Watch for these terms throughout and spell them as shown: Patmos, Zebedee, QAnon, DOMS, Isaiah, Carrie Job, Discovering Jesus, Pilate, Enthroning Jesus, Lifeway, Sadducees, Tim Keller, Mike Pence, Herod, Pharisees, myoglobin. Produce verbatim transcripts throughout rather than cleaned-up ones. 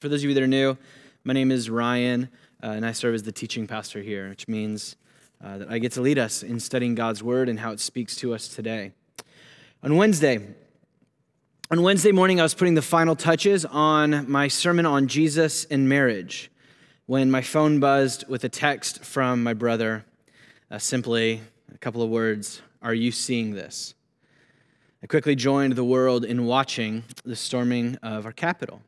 For those of you that are new, my name is Ryan, uh, and I serve as the teaching pastor here, which means uh, that I get to lead us in studying God's word and how it speaks to us today. On Wednesday, on Wednesday morning, I was putting the final touches on my sermon on Jesus and marriage when my phone buzzed with a text from my brother, uh, simply a couple of words, "Are you seeing this?" I quickly joined the world in watching the storming of our Capitol.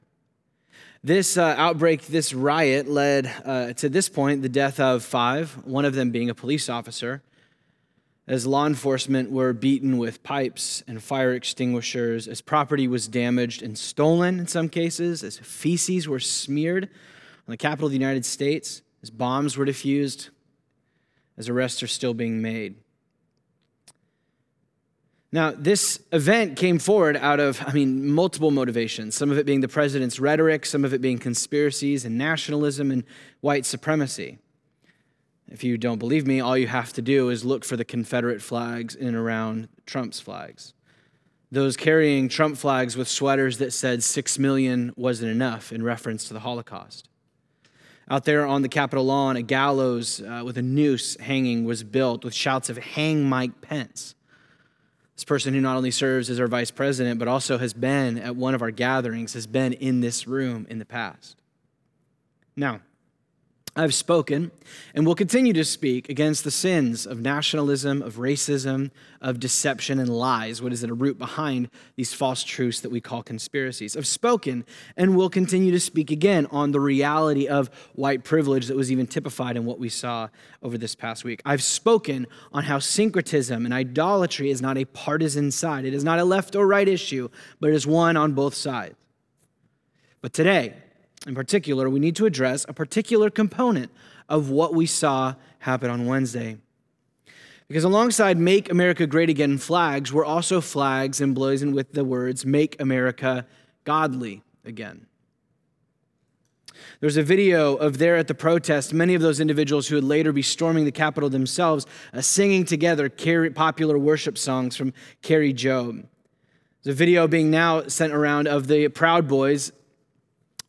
This uh, outbreak, this riot, led uh, to this point the death of five, one of them being a police officer, as law enforcement were beaten with pipes and fire extinguishers, as property was damaged and stolen in some cases, as feces were smeared on the Capitol of the United States, as bombs were defused, as arrests are still being made. Now, this event came forward out of, I mean, multiple motivations, some of it being the president's rhetoric, some of it being conspiracies and nationalism and white supremacy. If you don't believe me, all you have to do is look for the Confederate flags in and around Trump's flags. Those carrying Trump flags with sweaters that said six million wasn't enough in reference to the Holocaust. Out there on the Capitol lawn, a gallows uh, with a noose hanging was built with shouts of "Hang Mike Pence." This person who not only serves as our vice president, but also has been at one of our gatherings, has been in this room in the past. Now, I've spoken and will continue to speak against the sins of nationalism, of racism, of deception and lies, what is at a root behind these false truths that we call conspiracies. I've spoken and will continue to speak again on the reality of white privilege that was even typified in what we saw over this past week. I've spoken on how syncretism and idolatry is not a partisan side. It is not a left or right issue, but it is one on both sides. But today, in particular, we need to address a particular component of what we saw happen on Wednesday. Because alongside Make America Great Again flags were also flags emblazoned with the words, Make America Godly Again. There's a video of there at the protest, many of those individuals who would later be storming the Capitol themselves, uh, singing together popular worship songs from Carrie Job. There's a video being now sent around of the Proud Boys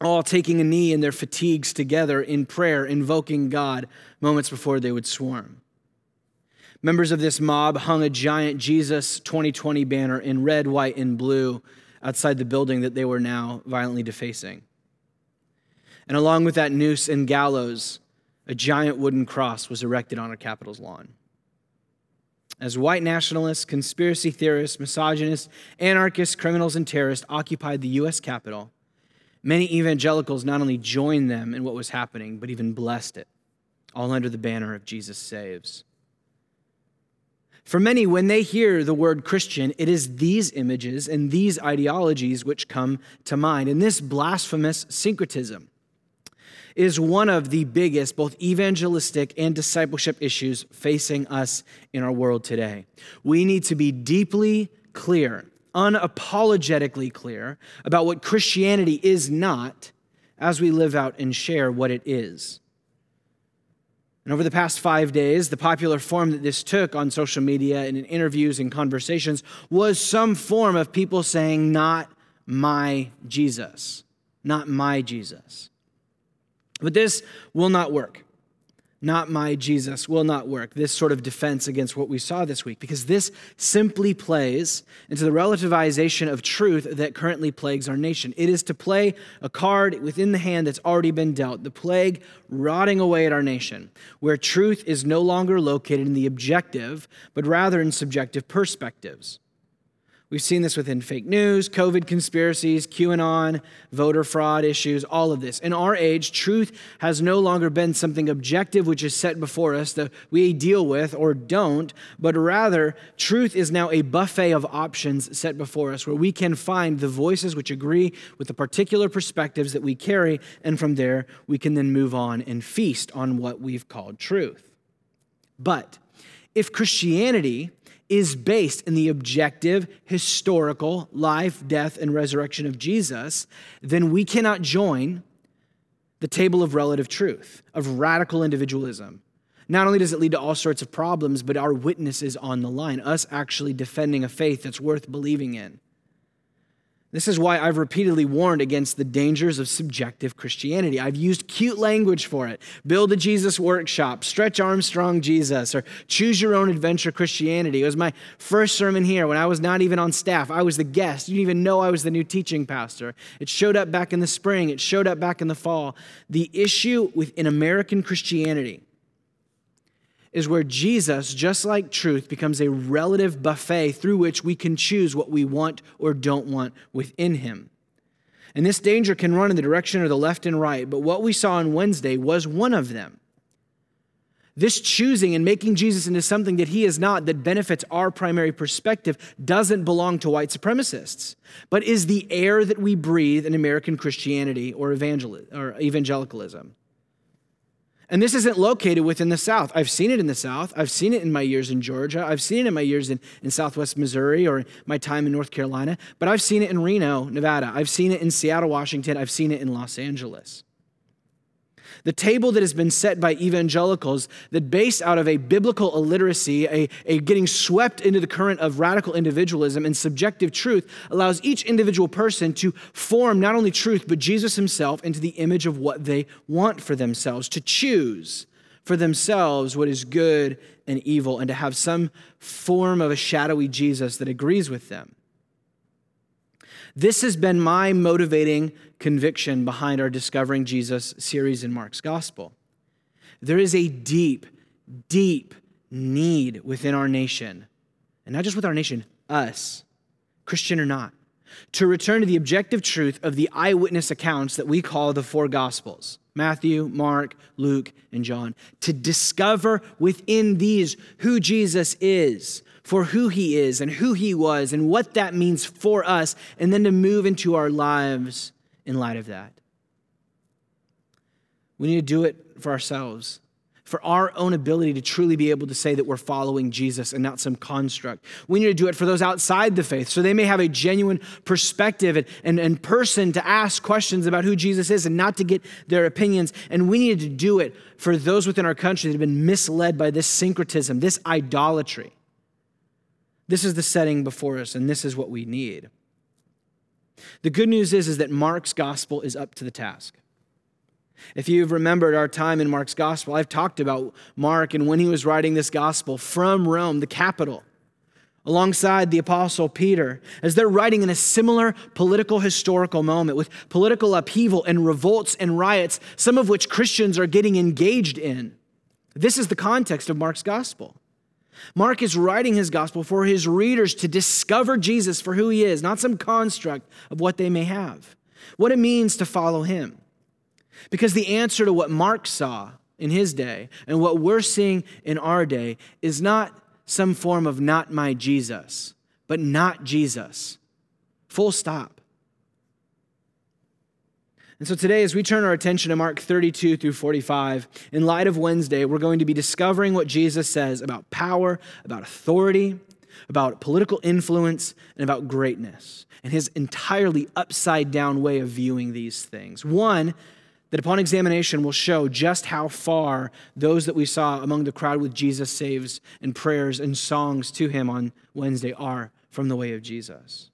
all taking a knee in their fatigues together in prayer, invoking God moments before they would swarm. Members of this mob hung a giant Jesus twenty twenty banner in red, white, and blue outside the building that they were now violently defacing. And along with that noose and gallows, a giant wooden cross was erected on our Capitol's lawn. As white nationalists, conspiracy theorists, misogynists, anarchists, criminals, and terrorists occupied the U S Capitol, many evangelicals not only joined them in what was happening, but even blessed it, all under the banner of Jesus Saves. For many, when they hear the word Christian, it is these images and these ideologies which come to mind. And this blasphemous syncretism is one of the biggest, both evangelistic and discipleship issues facing us in our world today. We need to be deeply clear, unapologetically clear about what Christianity is not as we live out and share what it is. And over the past five days, the popular form that this took on social media and in interviews and conversations was some form of people saying, "Not my Jesus, not my Jesus." But this will not work. Not my Jesus will not work, this sort of defense against what we saw this week, because this simply plays into the relativization of truth that currently plagues our nation. It is to play a card within the hand that's already been dealt, the plague rotting away at our nation, where truth is no longer located in the objective, but rather in subjective perspectives. We've seen this within fake news, COVID conspiracies, QAnon, voter fraud issues, all of this. In our age, truth has no longer been something objective which is set before us that we deal with or don't, but rather truth is now a buffet of options set before us where we can find the voices which agree with the particular perspectives that we carry, and from there we can then move on and feast on what we've called truth. But if Christianity is based in the objective, historical life, death, and resurrection of Jesus, then we cannot join the table of relative truth, of radical individualism. Not only does it lead to all sorts of problems, but our witness is on the line, us actually defending a faith that's worth believing in. This is why I've repeatedly warned against the dangers of subjective Christianity. I've used cute language for it. Build a Jesus workshop, stretch Armstrong Jesus, or choose your own adventure Christianity. It was my first sermon here when I was not even on staff. I was the guest. You didn't even know I was the new teaching pastor. It showed up back in the spring. It showed up back in the fall. The issue within American Christianity is where Jesus, just like truth, becomes a relative buffet through which we can choose what we want or don't want within him. And this danger can run in the direction of the left and right, but what we saw on Wednesday was one of them. This choosing and making Jesus into something that he is not, that benefits our primary perspective, doesn't belong to white supremacists, but is the air that we breathe in American Christianity or evangelicalism. And this isn't located within the South. I've seen it in the South. I've seen it in my years in Georgia. I've seen it in my years in, in Southwest Missouri or my time in North Carolina. But I've seen it in Reno, Nevada. I've seen it in Seattle, Washington. I've seen it in Los Angeles. The table that has been set by evangelicals that based out of a biblical illiteracy, a, a getting swept into the current of radical individualism and subjective truth allows each individual person to form not only truth, but Jesus himself into the image of what they want for themselves, to choose for themselves what is good and evil, and to have some form of a shadowy Jesus that agrees with them. This has been my motivating conviction behind our Discovering Jesus series in Mark's Gospel. There is a deep, deep need within our nation, and not just with our nation, us, Christian or not, to return to the objective truth of the eyewitness accounts that we call the four Gospels, Matthew, Mark, Luke, and John, to discover within these who Jesus is, for who he is and who he was and what that means for us, and then to move into our lives in light of that. We need to do it for ourselves, for our own ability to truly be able to say that we're following Jesus and not some construct. We need to do it for those outside the faith so they may have a genuine perspective and, and, and person to ask questions about who Jesus is and not to get their opinions. And we need to do it for those within our country that have been misled by this syncretism, this idolatry. This is the setting before us, and this is what we need. The good news is, is that Mark's gospel is up to the task. If you've remembered our time in Mark's gospel, I've talked about Mark and when he was writing this gospel from Rome, the capital, alongside the apostle Peter, as they're writing in a similar political historical moment with political upheaval and revolts and riots, some of which Christians are getting engaged in. This is the context of Mark's gospel. Mark is writing his gospel for his readers to discover Jesus for who he is, not some construct of what they may have, what it means to follow him. Because the answer to what Mark saw in his day and what we're seeing in our day is not some form of not my Jesus, but not Jesus. Full stop. And so today, as we turn our attention to Mark thirty-two through forty-five, in light of Wednesday, we're going to be discovering what Jesus says about power, about authority, about political influence, and about greatness, and his entirely upside-down way of viewing these things. One, that upon examination will show just how far those that we saw among the crowd with Jesus saves and prayers and songs to him on Wednesday are from the way of Jesus.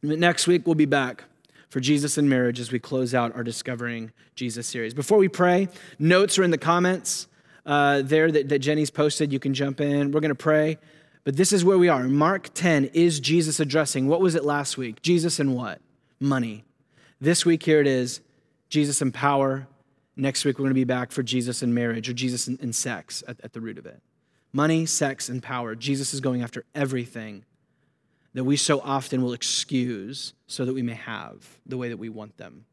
And next week, we'll be back for Jesus and marriage as we close out our Discovering Jesus series. Before we pray, notes are in the comments uh, there that, that Jenny's posted. You can jump in. We're going to pray. But this is where we are. Mark ten is Jesus addressing. What was it last week? Jesus and what? Money. This week, here it is, Jesus and power. Next week, we're going to be back for Jesus and marriage, or Jesus and, and sex at, at the root of it. Money, sex, and power. Jesus is going after everything that we so often will excuse so that we may have the way that we want them.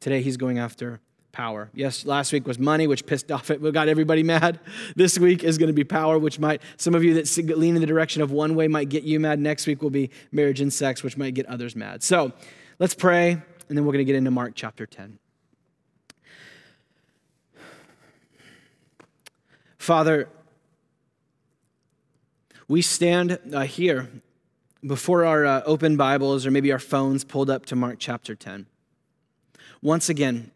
Today, he's going after power. Yes, last week was money, which pissed off it, got everybody mad. This week is going to be power, which might, some of you that lean in the direction of one way might get you mad. Next week will be marriage and sex, which might get others mad. So let's pray, and then we're going to get into Mark chapter ten. Father, we stand uh, here before our uh, open Bibles or maybe our phones pulled up to Mark chapter ten. Once again,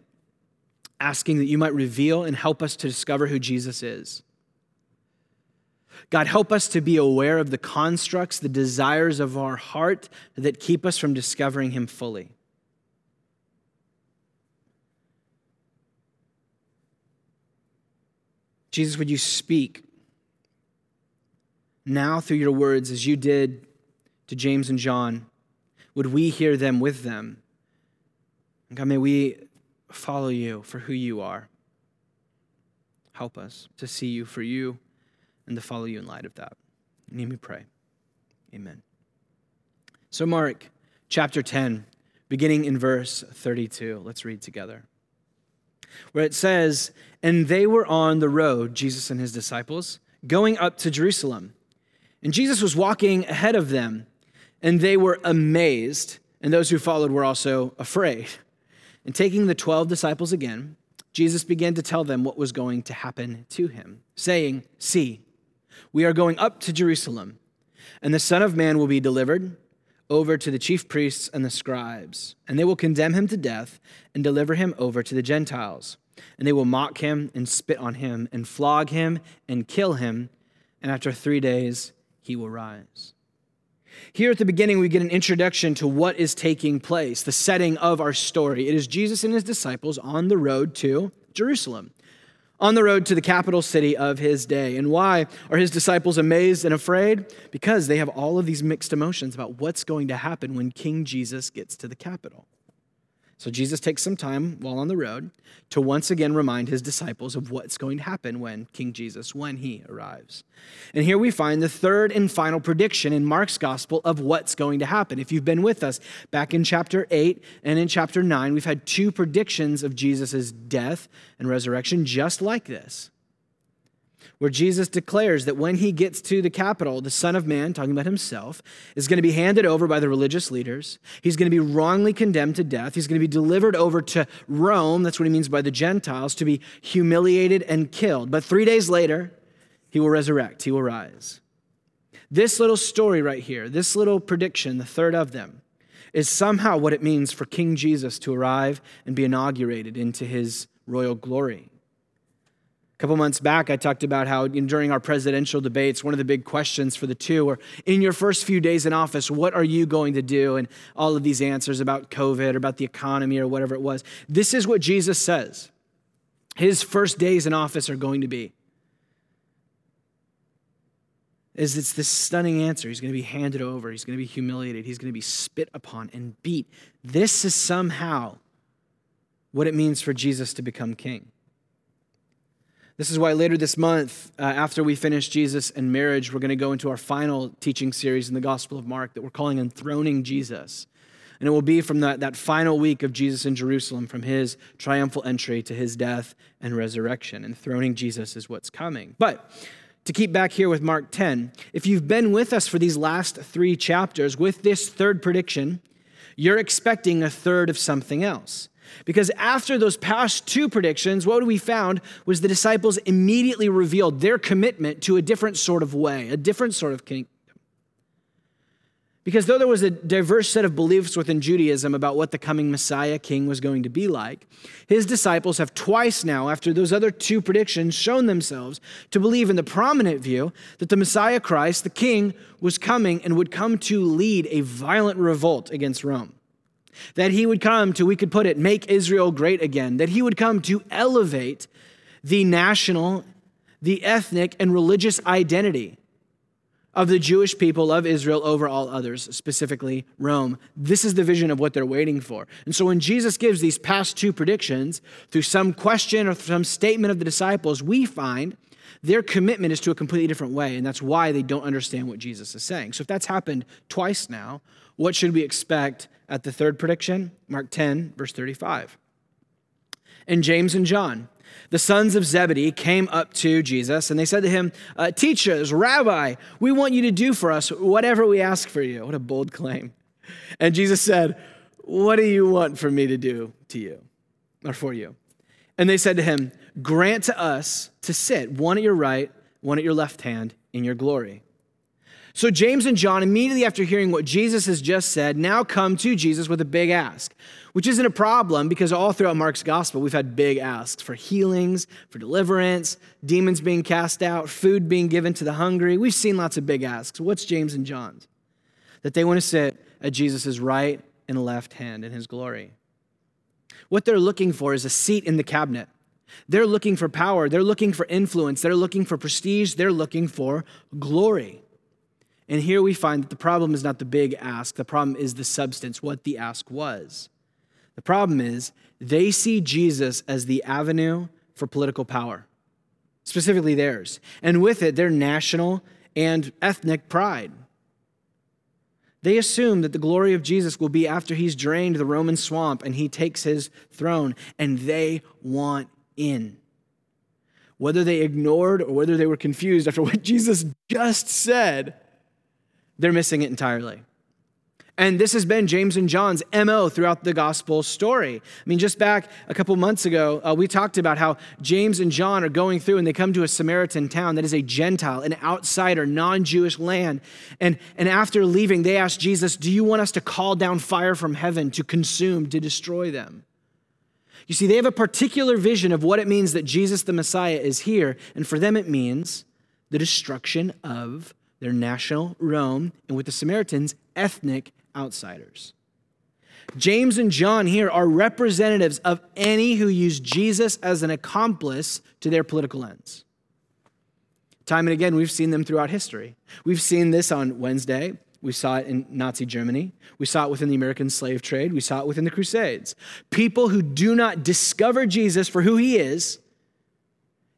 asking that you might reveal and help us to discover who Jesus is. God, help us to be aware of the constructs, the desires of our heart that keep us from discovering him fully. Jesus, would you speak now through your words as you did to James and John? Would we hear them with them? God, may we follow you for who you are. Help us to see you for you and to follow you in light of that. In your name we pray. Amen. So Mark chapter ten, beginning in verse thirty-two. Let's read together. Where it says, "And they were on the road, Jesus and his disciples, going up to Jerusalem. And Jesus was walking ahead of them, and they were amazed, and those who followed were also afraid. And taking the twelve disciples again, Jesus began to tell them what was going to happen to him, saying, 'See, we are going up to Jerusalem, and the Son of Man will be delivered over to the chief priests and the scribes, and they will condemn him to death and deliver him over to the Gentiles. And they will mock him and spit on him and flog him and kill him, and after three days he will rise.'" Here at the beginning, we get an introduction to what is taking place, the setting of our story. It is Jesus and his disciples on the road to Jerusalem, on the road to the capital city of his day. And why are his disciples amazed and afraid? Because they have all of these mixed emotions about what's going to happen when King Jesus gets to the capital. So Jesus takes some time while on the road to once again remind his disciples of what's going to happen when King Jesus, when he arrives. And here we find the third and final prediction in Mark's gospel of what's going to happen. If you've been with us back in chapter eight and in chapter nine, we've had two predictions of Jesus' death and resurrection just like this, where Jesus declares that when he gets to the capital, the Son of Man, talking about himself, is going to be handed over by the religious leaders. He's going to be wrongly condemned to death. He's going to be delivered over to Rome. That's what he means by the Gentiles, to be humiliated and killed. But three days later, he will resurrect. He will rise. This little story right here, this little prediction, the third of them, is somehow what it means for King Jesus to arrive and be inaugurated into his royal glory. A couple months back, I talked about how you know, during our presidential debates, one of the big questions for the two were, in your first few days in office, what are you going to do? And all of these answers about COVID or about the economy or whatever it was. This is what Jesus says his first days in office are going to be. Is it's this stunning answer. He's going to be handed over. He's going to be humiliated. He's going to be spit upon and beat. This is somehow what it means for Jesus to become king. This is why later this month, uh, after we finish Jesus and marriage, we're going to go into our final teaching series in the Gospel of Mark that we're calling Enthroning Jesus. And it will be from that, that final week of Jesus in Jerusalem, from his triumphal entry to his death and resurrection. Enthroning Jesus is what's coming. But to keep back here with Mark ten, if you've been with us for these last three chapters, with this third prediction, you're expecting a third of something else. Because after those past two predictions, what we found was the disciples immediately revealed their commitment to a different sort of way, a different sort of kingdom. Because though there was a diverse set of beliefs within Judaism about what the coming Messiah king was going to be like, his disciples have twice now, after those other two predictions, shown themselves to believe in the prominent view that the Messiah Christ, the king, was coming and would come to lead a violent revolt against Rome. That he would come to, we could put it, make Israel great again. That he would come to elevate the national, the ethnic, and religious identity of the Jewish people of Israel over all others, specifically Rome. This is the vision of what they're waiting for. And so when Jesus gives these past two predictions, through some question or some statement of the disciples, we find their commitment is to a completely different way, and that's why they don't understand what Jesus is saying. So if that's happened twice now, what should we expect at the third prediction? Mark ten, verse thirty-five. "And James and John, the sons of Zebedee, came up to Jesus, and they said to him, uh, 'Teachers, Rabbi, we want you to do for us whatever we ask for you.'" What a bold claim. "And Jesus said, 'What do you want for me to do to you, or for you?' And they said to him, 'Grant to us to sit, one at your right, one at your left hand, in your glory.'" So James and John, immediately after hearing what Jesus has just said, now come to Jesus with a big ask. which isn't a problem because all throughout Mark's gospel, we've had big asks for healings, for deliverance, demons being cast out, food being given to the hungry. We've seen lots of big asks. What's James and John's? That they want to sit at Jesus' right and left hand in his glory. What they're looking for is a seat in the cabinet. They're looking for power. They're looking for influence. They're looking for prestige. They're looking for glory. And here we find that the problem is not the big ask. The problem is the substance, what the ask was. The problem is they see Jesus as the avenue for political power, specifically theirs, and with it, their national and ethnic pride. They assume that the glory of Jesus will be after he's drained the Roman swamp and he takes his throne, and they want in. Whether they ignored or whether they were confused after what Jesus just said, they're missing it entirely. And this has been James and John's M O throughout the gospel story. I mean, just back a couple months ago, uh, we talked about how James and John are going through and they come to a Samaritan town that is a Gentile, an outsider, non-Jewish land. And, and after leaving, they asked Jesus, do you want us to call down fire from heaven to consume, to destroy them? You see, they have a particular vision of what it means that Jesus the Messiah is here. And for them, it means the destruction of their national Rome, and with the Samaritans, ethnic outsiders. James and John here are representatives of any who use Jesus as an accomplice to their political ends. Time and again, we've seen them throughout history. We've seen this on Wednesday. We saw it in Nazi Germany. We saw it within the American slave trade. We saw it within the Crusades. People who do not discover Jesus for who he is,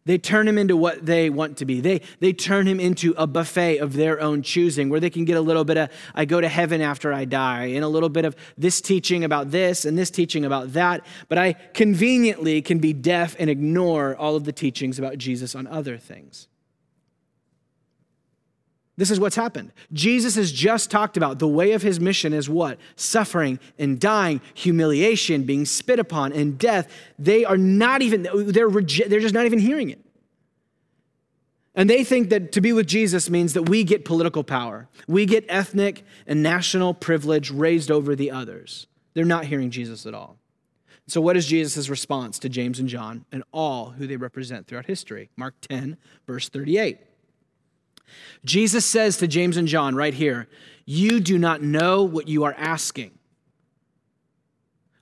they turn him into what they want to be. They, they turn him into a buffet of their own choosing where they can get a little bit of, I go to heaven after I die, and a little bit of this teaching about this and this teaching about that. But I conveniently can be deaf and ignore all of the teachings about Jesus on other things. This is what's happened. Jesus has just talked about the way of his mission is what? Suffering and dying, humiliation, being spit upon, and death. They are not even, they're rege- they're just not even hearing it. And they think that to be with Jesus means that we get political power. We get ethnic and national privilege raised over the others. They're not hearing Jesus at all. So what is Jesus' response to James and John and all who they represent throughout history? Mark ten, verse thirty-eight. Jesus says to James and John right here, you do not know what you are asking.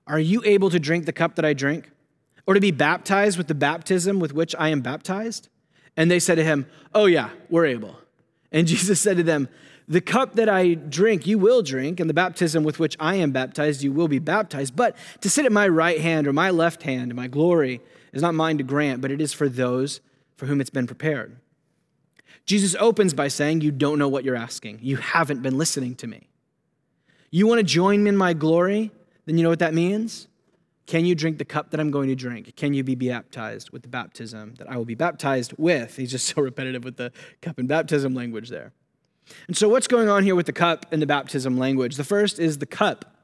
Are you able to drink the cup that I drink, or to be baptized with the baptism with which I am baptized? And they said to him, oh yeah, we're able. And Jesus said to them, the cup that I drink, you will drink, and the baptism with which I am baptized, you will be baptized. But to sit at my right hand or my left hand, my glory is not mine to grant, but it is for those for whom it's been prepared. Jesus opens by saying, you don't know what you're asking. You haven't been listening to me. You want to join me in my glory? Then you know what that means? Can you drink the cup that I'm going to drink? Can you be baptized with the baptism that I will be baptized with? He's just so repetitive with the cup and baptism language there. And so what's going on here with the cup and the baptism language? The first is the cup.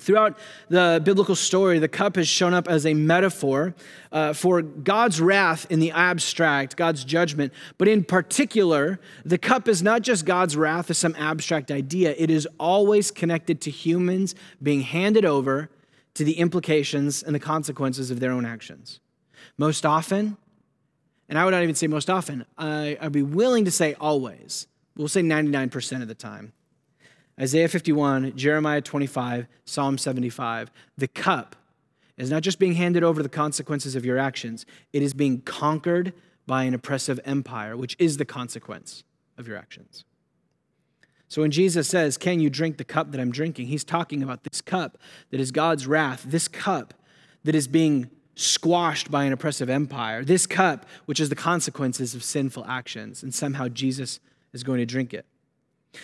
Throughout the biblical story, the cup has shown up as a metaphor uh, for God's wrath in the abstract, God's judgment. But in particular, the cup is not just God's wrath as some abstract idea. It is always connected to humans being handed over to the implications and the consequences of their own actions. Most often, and I would not even say most often, I, I'd be willing to say always. We'll say ninety-nine percent of the time. Isaiah fifty-one, Jeremiah twenty-five, Psalm seventy-five. The cup is not just being handed over to the consequences of your actions. It is being conquered by an oppressive empire, which is the consequence of your actions. So when Jesus says, can you drink the cup that I'm drinking? He's talking about this cup that is God's wrath, this cup that is being squashed by an oppressive empire, this cup, which is the consequences of sinful actions. And somehow Jesus is going to drink it.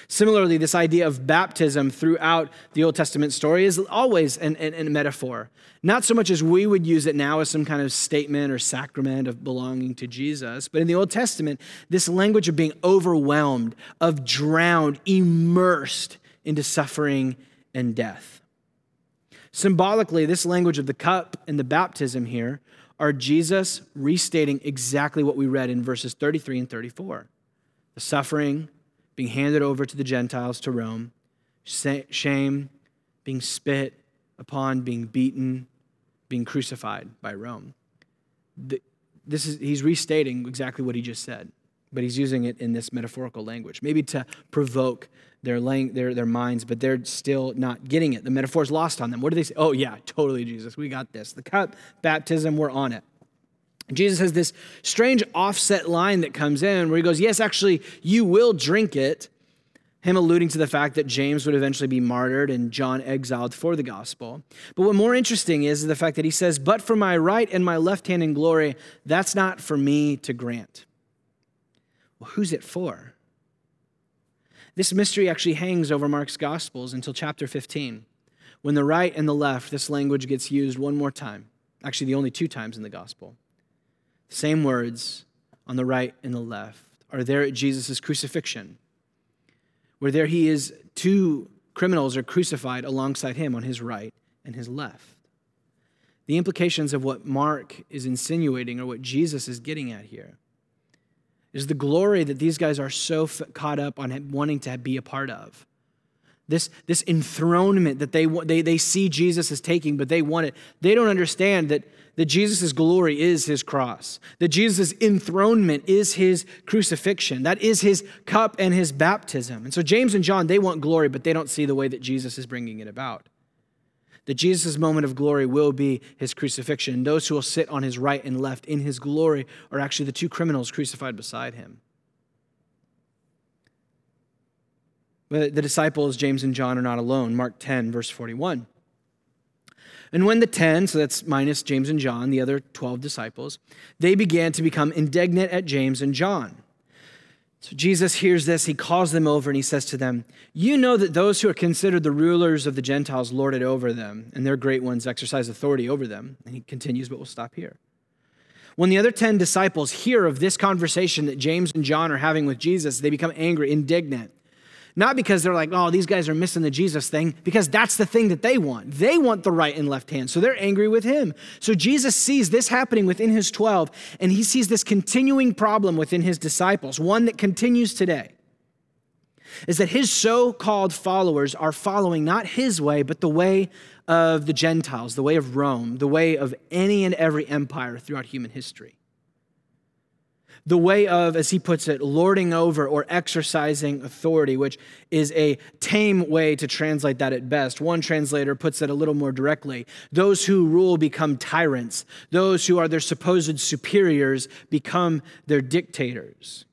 Similarly, this idea of baptism throughout the Old Testament story is always an, an, an metaphor. Not so much as we would use it now as some kind of statement or sacrament of belonging to Jesus, but in the Old Testament, this language of being overwhelmed, of drowned, immersed into suffering and death. Symbolically, this language of the cup and the baptism here are Jesus restating exactly what we read in verses thirty-three and thirty-four. The suffering, being handed over to the Gentiles, to Rome, shame, being spit, upon being beaten, being crucified by Rome. The, this is he's restating exactly what he just said, but he's using it in this metaphorical language, maybe to provoke their lang- their their minds, but they're still not getting it. The metaphor's lost on them. What do they say? Oh yeah, totally, Jesus, we got this. The cup, baptism, we're on it. Jesus has this strange offset line that comes in where he goes, yes, actually, you will drink it. Him alluding to the fact that James would eventually be martyred and John exiled for the gospel. But what more interesting is, is the fact that he says, but for my right and my left hand in glory, that's not for me to grant. Well, who's it for? This mystery actually hangs over Mark's Gospels until chapter fifteen, when the right and the left, this language gets used one more time, actually the only two times in the gospel. The same words on the right and the left are there at Jesus' crucifixion, where there he is, two criminals are crucified alongside him on his right and his left. The implications of what Mark is insinuating or what Jesus is getting at here is the glory that these guys are so f- caught up on wanting to be a part of. This, this enthronement that they, they, they see Jesus as taking, but they want it. They don't understand that, that Jesus' glory is his cross, that Jesus' enthronement is his crucifixion, that is his cup and his baptism. And so James and John, they want glory, but they don't see the way that Jesus is bringing it about. That Jesus' moment of glory will be his crucifixion. Those who will sit on his right and left in his glory are actually the two criminals crucified beside him. But the disciples, James and John, are not alone. Mark ten, verse forty-one. And when the ten, so that's minus James and John, the other twelve disciples, they began to become indignant at James and John. So Jesus hears this, he calls them over and he says to them, you know that those who are considered the rulers of the Gentiles lord it over them, and their great ones exercise authority over them. And he continues, but we'll stop here. When the other ten disciples hear of this conversation that James and John are having with Jesus, they become angry, indignant. Not because they're like, oh, these guys are missing the Jesus thing, because that's the thing that they want. They want the right and left hand, so they're angry with him. So Jesus sees this happening within his twelve, and he sees this continuing problem within his disciples, one that continues today, is that his so-called followers are following not his way, but the way of the Gentiles, the way of Rome, the way of any and every empire throughout human history. The way of, as he puts it, lording over or exercising authority, which is a tame way to translate that at best. One translator puts it a little more directly. Those who rule become tyrants. Those who are their supposed superiors become their dictators.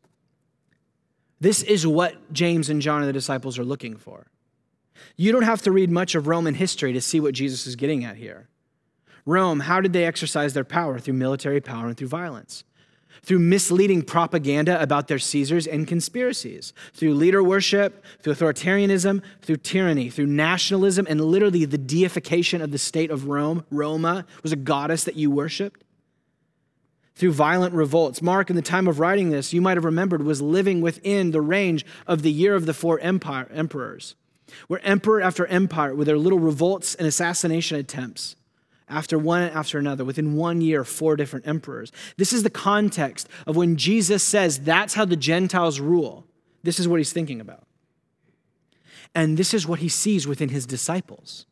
This is what James and John and the disciples are looking for. You don't have to read much of Roman history to see what Jesus is getting at here. Rome, how did they exercise their power? Through military power and through violence. Through misleading propaganda about their Caesars and conspiracies, through leader worship, through authoritarianism, through tyranny, through nationalism, and literally the deification of the state of Rome. Roma was a goddess that you worshiped. Through violent revolts. Mark, in the time of writing this, you might have remembered, was living within the range of the year of the four empire, emperors, where emperor after empire, with their little revolts and assassination attempts, after one after another, within one year, four different emperors. This is the context of when Jesus says, that's how the Gentiles rule. This is what he's thinking about. And this is what he sees within his disciples.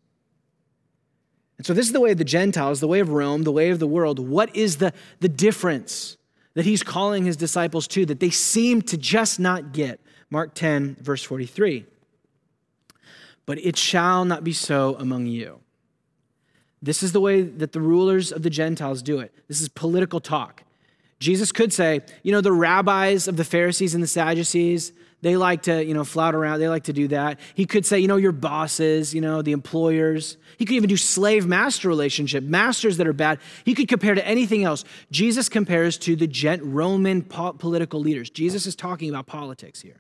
And so this is the way of the Gentiles, the way of Rome, the way of the world. What is the, the difference that he's calling his disciples to that they seem to just not get? Mark ten, verse forty-three. But it shall not be so among you. This is the way that the rulers of the Gentiles do it. This is political talk. Jesus could say, you know, the rabbis of the Pharisees and the Sadducees, they like to, you know, flout around. They like to do that. He could say, you know, your bosses, you know, the employers. He could even do slave-master relationship, masters that are bad. He could compare to anything else. Jesus compares to the gent- Roman po- political leaders. Jesus is talking about politics here.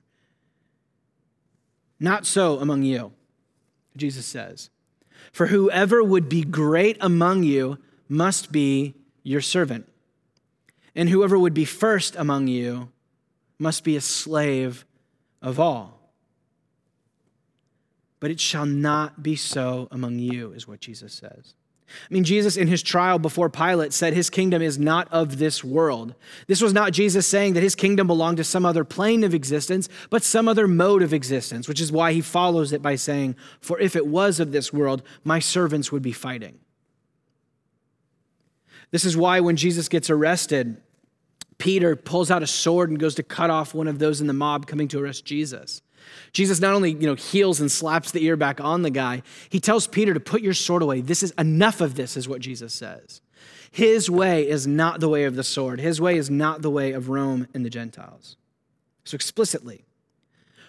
Not so among you, Jesus says. For whoever would be great among you must be your servant. And whoever would be first among you must be a slave of all. But it shall not be so among you, is what Jesus says. I mean, Jesus in his trial before Pilate said his kingdom is not of this world. This was not Jesus saying that his kingdom belonged to some other plane of existence, but some other mode of existence, which is why he follows it by saying, for if it was of this world, my servants would be fighting. This is why when Jesus gets arrested, Peter pulls out a sword and goes to cut off one of those in the mob coming to arrest Jesus. Jesus not only, you know, heals and slaps the ear back on the guy, he tells Peter to put your sword away. This is enough of this, is what Jesus says. His way is not the way of the sword. His way is not the way of Rome and the Gentiles. So explicitly,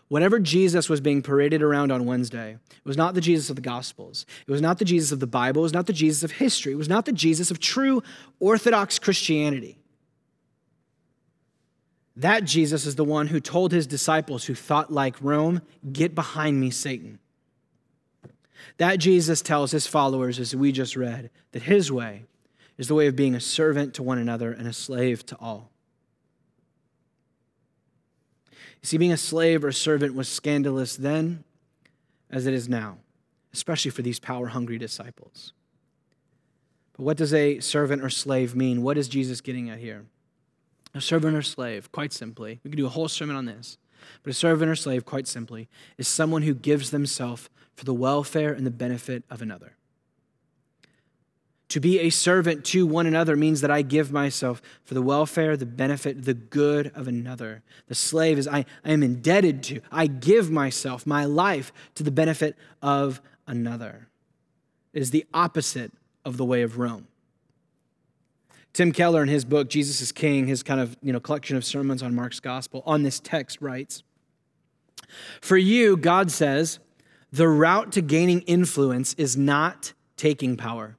whatever Jesus was being paraded around on Wednesday, it was not the Jesus of the Gospels. It was not the Jesus of the Bible. It was not the Jesus of history. It was not the Jesus of true Orthodox Christianity. That Jesus is the one who told his disciples who thought like Rome, get behind me, Satan. That Jesus tells his followers, as we just read, that his way is the way of being a servant to one another and a slave to all. You see, being a slave or a servant was scandalous then as it is now, especially for these power-hungry disciples. But what does a servant or slave mean? What is Jesus getting at here? A servant or slave, quite simply, we could do a whole sermon on this, but a servant or slave, quite simply, is someone who gives themselves for the welfare and the benefit of another. To be a servant to one another means that I give myself for the welfare, the benefit, the good of another. The slave is I, I am indebted to, I give myself, my life, to the benefit of another. It is the opposite of the way of Rome. Tim Keller, in his book, Jesus is King, his kind of, you know, collection of sermons on Mark's gospel, on this text writes, for you, God says, the route to gaining influence is not taking power.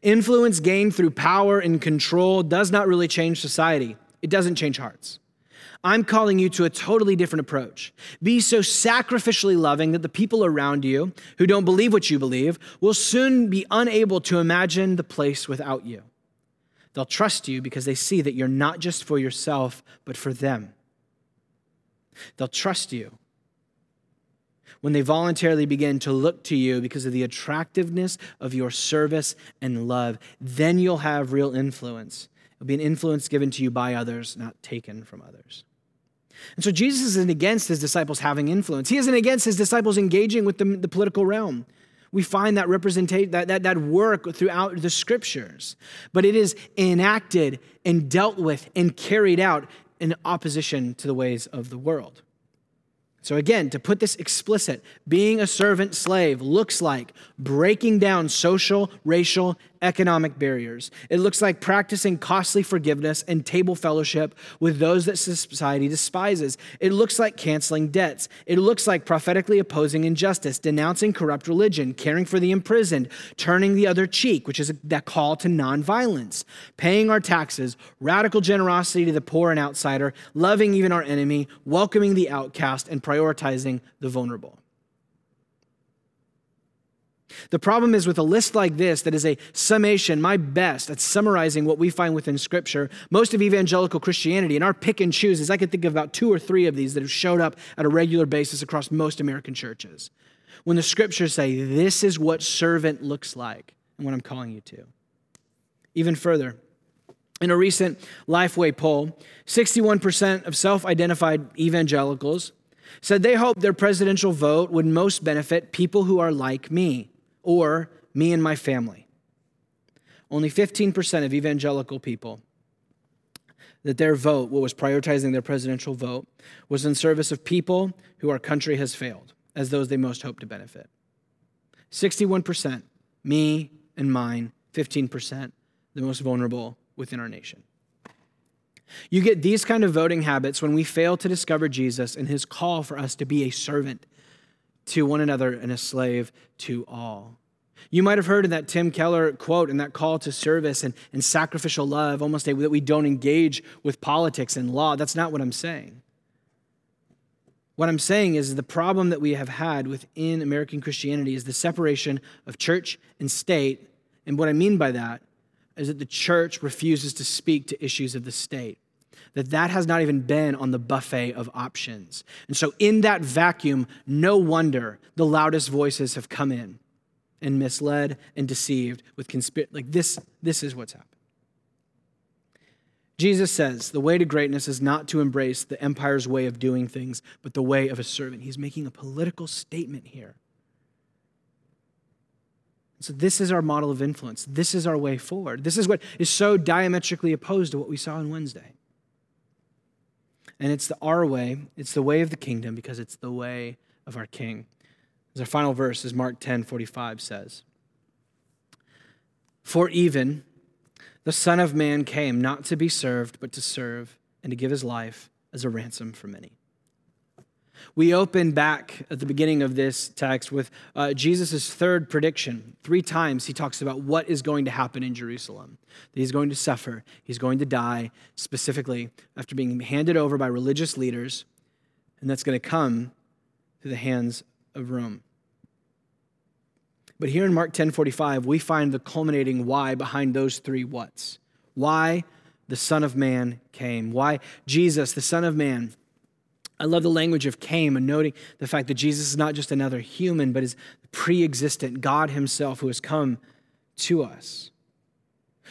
Influence gained through power and control does not really change society. It doesn't change hearts. I'm calling you to a totally different approach. Be so sacrificially loving that the people around you who don't believe what you believe will soon be unable to imagine the place without you. They'll trust you because they see that you're not just for yourself, but for them. They'll trust you when they voluntarily begin to look to you because of the attractiveness of your service and love. Then you'll have real influence. It'll be an influence given to you by others, not taken from others. And so Jesus isn't against his disciples having influence. He isn't against his disciples engaging with the, the political realm. We find that representation, that, that, that work throughout the scriptures, but it is enacted and dealt with and carried out in opposition to the ways of the world. So again, to put this explicit, being a servant slave looks like breaking down social, racial, economic barriers. It looks like practicing costly forgiveness and table fellowship with those that society despises. It looks like canceling debts. It looks like prophetically opposing injustice, denouncing corrupt religion, caring for the imprisoned, turning the other cheek, which is that call to nonviolence, paying our taxes, radical generosity to the poor and outsider, loving even our enemy, welcoming the outcast, and prioritizing the vulnerable. The problem is with a list like this that is a summation, my best at summarizing what we find within Scripture, most of evangelical Christianity, and our pick and choose is I could think of about two or three of these that have showed up at a regular basis across most American churches. When the Scriptures say, this is what servant looks like and what I'm calling you to. Even further, in a recent Lifeway poll, sixty-one percent of self-identified evangelicals said they hope their presidential vote would most benefit people who are like me, or me and my family. Only fifteen percent of evangelical people that their vote, what was prioritizing their presidential vote, was in service of people who our country has failed as those they most hope to benefit. sixty-one percent, me and mine, fifteen percent, the most vulnerable within our nation. You get these kind of voting habits when we fail to discover Jesus and his call for us to be a servant to one another and a slave to all. You might have heard in that Tim Keller quote and that call to service and, and sacrificial love, almost a, that we don't engage with politics and law. That's not what I'm saying. What I'm saying is the problem that we have had within American Christianity is the separation of church and state. And what I mean by that is that the church refuses to speak to issues of the state. that that has not even been on the buffet of options. And so in that vacuum, no wonder the loudest voices have come in. and misled and deceived with conspiracy. Like this, this is what's happened. Jesus says the way to greatness is not to embrace the empire's way of doing things, but the way of a servant. He's making a political statement here. So this is our model of influence. This is our way forward. This is what is so diametrically opposed to what we saw on Wednesday. And it's the our way. It's the way of the kingdom because it's the way of our King. As our final verse is Mark ten forty-five says, "For even the Son of Man came not to be served, but to serve and to give his life as a ransom for many." We open back at the beginning of this text with uh, Jesus' third prediction. Three times he talks about what is going to happen in Jerusalem. That he's going to suffer. He's going to die, specifically after being handed over by religious leaders. And that's going to come through the hands of Rome. But here in Mark ten forty-five, we find the culminating why behind those three whats. Why the Son of Man came. Why Jesus, the Son of Man. I love the language of came and noting the fact that Jesus is not just another human, but is pre-existent God himself who has come to us.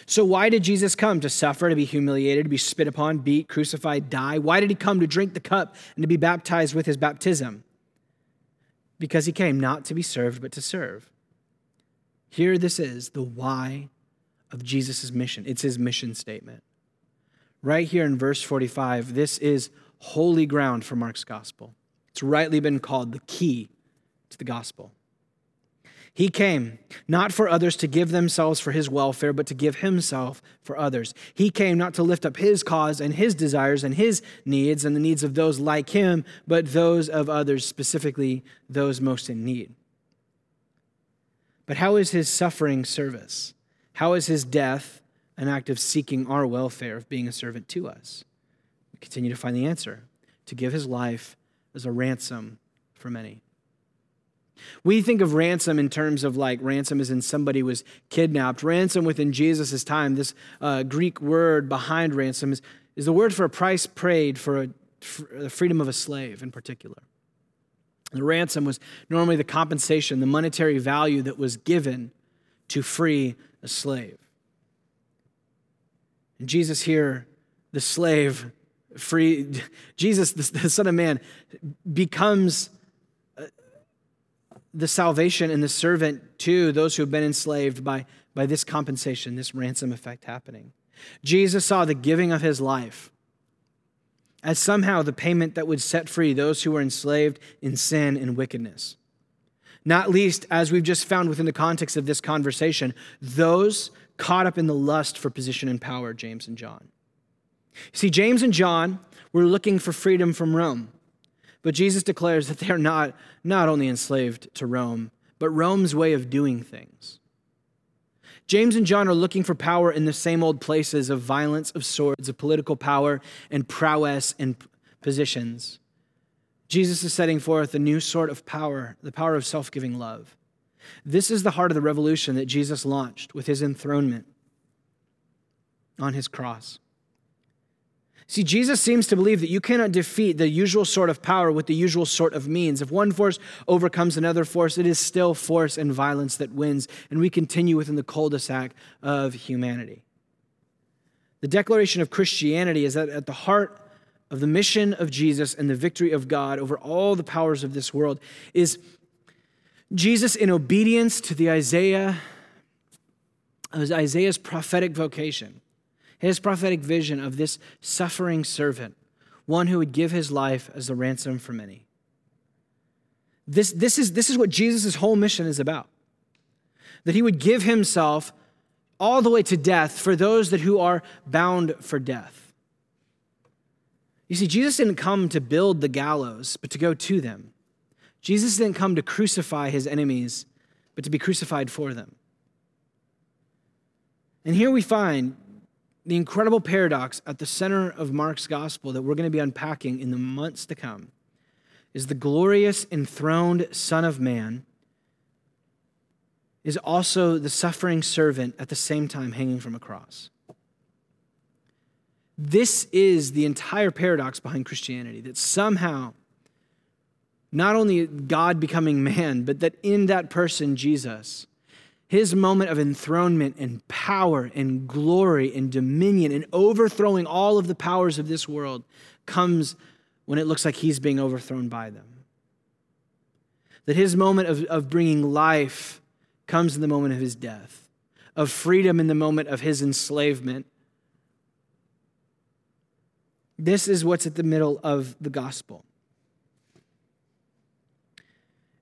So why did Jesus come? To suffer, to be humiliated, to be spit upon, beat, crucified, die? Why did he come? To drink the cup and to be baptized with his baptism? Because he came not to be served, but to serve. Here this is the why of Jesus' mission. It's his mission statement. Right here in verse forty-five, this is holy ground for Mark's gospel. It's rightly been called the key to the gospel. He came not for others to give themselves for his welfare, but to give himself for others. He came not to lift up his cause and his desires and his needs and the needs of those like him, but those of others, specifically those most in need. But how is his suffering service? How is his death an act of seeking our welfare, of being a servant to us? Continue to find the answer, to give his life as a ransom for many. We think of ransom in terms of like ransom as in somebody was kidnapped. Ransom within Jesus' time, this uh, Greek word behind ransom is, is the word for a price paid for, a, for the freedom of a slave in particular. The ransom was normally the compensation, the monetary value that was given to free a slave. And Jesus here, the slave, Free Jesus, the, the Son of Man, becomes the salvation and the servant to those who have been enslaved by, by this compensation, this ransom effect happening. Jesus saw the giving of his life as somehow the payment that would set free those who were enslaved in sin and wickedness. Not least, as we've just found within the context of this conversation, those caught up in the lust for position and power, James and John. See, James and John were looking for freedom from Rome, but Jesus declares that they are not, not only enslaved to Rome, but Rome's way of doing things. James and John are looking for power in the same old places of violence, of swords, of political power, and prowess and positions. Jesus is setting forth a new sort of power, the power of self-giving love. This is the heart of the revolution that Jesus launched with his enthronement on his cross. See, Jesus seems to believe that you cannot defeat the usual sort of power with the usual sort of means. If one force overcomes another force, it is still force and violence that wins, and we continue within the cul-de-sac of humanity. The declaration of Christianity is that at the heart of the mission of Jesus and the victory of God over all the powers of this world is Jesus in obedience to the Isaiah, Isaiah's prophetic vocation. His prophetic vision of this suffering servant, one who would give his life as the ransom for many. This, this is, this is what Jesus' whole mission is about. That he would give himself all the way to death for those that who are bound for death. You see, Jesus didn't come to build the gallows, but to go to them. Jesus didn't come to crucify his enemies, but to be crucified for them. And here we find the incredible paradox at the center of Mark's gospel that we're going to be unpacking in the months to come is the glorious enthroned Son of Man is also the suffering servant at the same time hanging from a cross. This is the entire paradox behind Christianity, that somehow not only God becoming man, but that in that person, Jesus, His moment of enthronement and power and glory and dominion and overthrowing all of the powers of this world comes when it looks like he's being overthrown by them. That his moment of, of bringing life comes in the moment of his death, of freedom in the moment of his enslavement. This is what's at the middle of the gospel.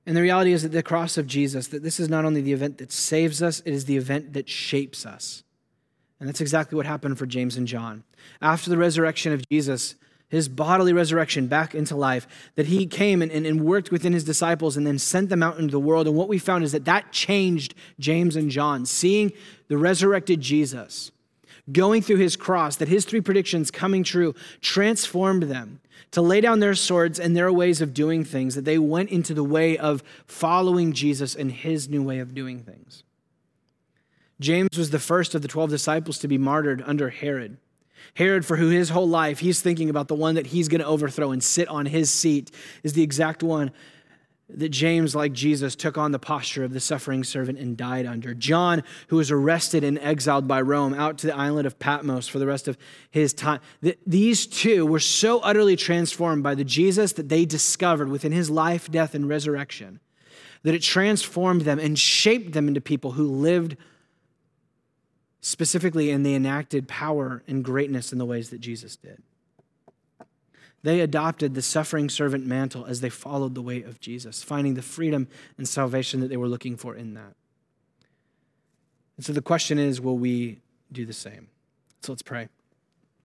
And the reality is that the cross of Jesus, that this is not only the event that saves us, it is the event that shapes us. And that's exactly what happened for James and John. After the resurrection of Jesus, his bodily resurrection back into life, that he came and, and, and worked within his disciples and then sent them out into the world. And what we found is that that changed James and John, seeing the resurrected Jesus going through his cross, that his three predictions coming true transformed them to lay down their swords and their ways of doing things, that they went into the way of following Jesus and his new way of doing things. James was the first of the twelve disciples to be martyred under Herod. Herod, for who his whole life, he's thinking about the one that he's going to overthrow and sit on his seat, is the exact one that James, like Jesus, took on the posture of the suffering servant and died under. John, who was arrested and exiled by Rome out to the island of Patmos for the rest of his time. These two were so utterly transformed by the Jesus that they discovered within his life, death, and resurrection that it transformed them and shaped them into people who lived specifically, and they enacted power and greatness in the ways that Jesus did. They adopted the suffering servant mantle as they followed the way of Jesus, finding the freedom and salvation that they were looking for in that. And so the question is, will we do the same? So let's pray.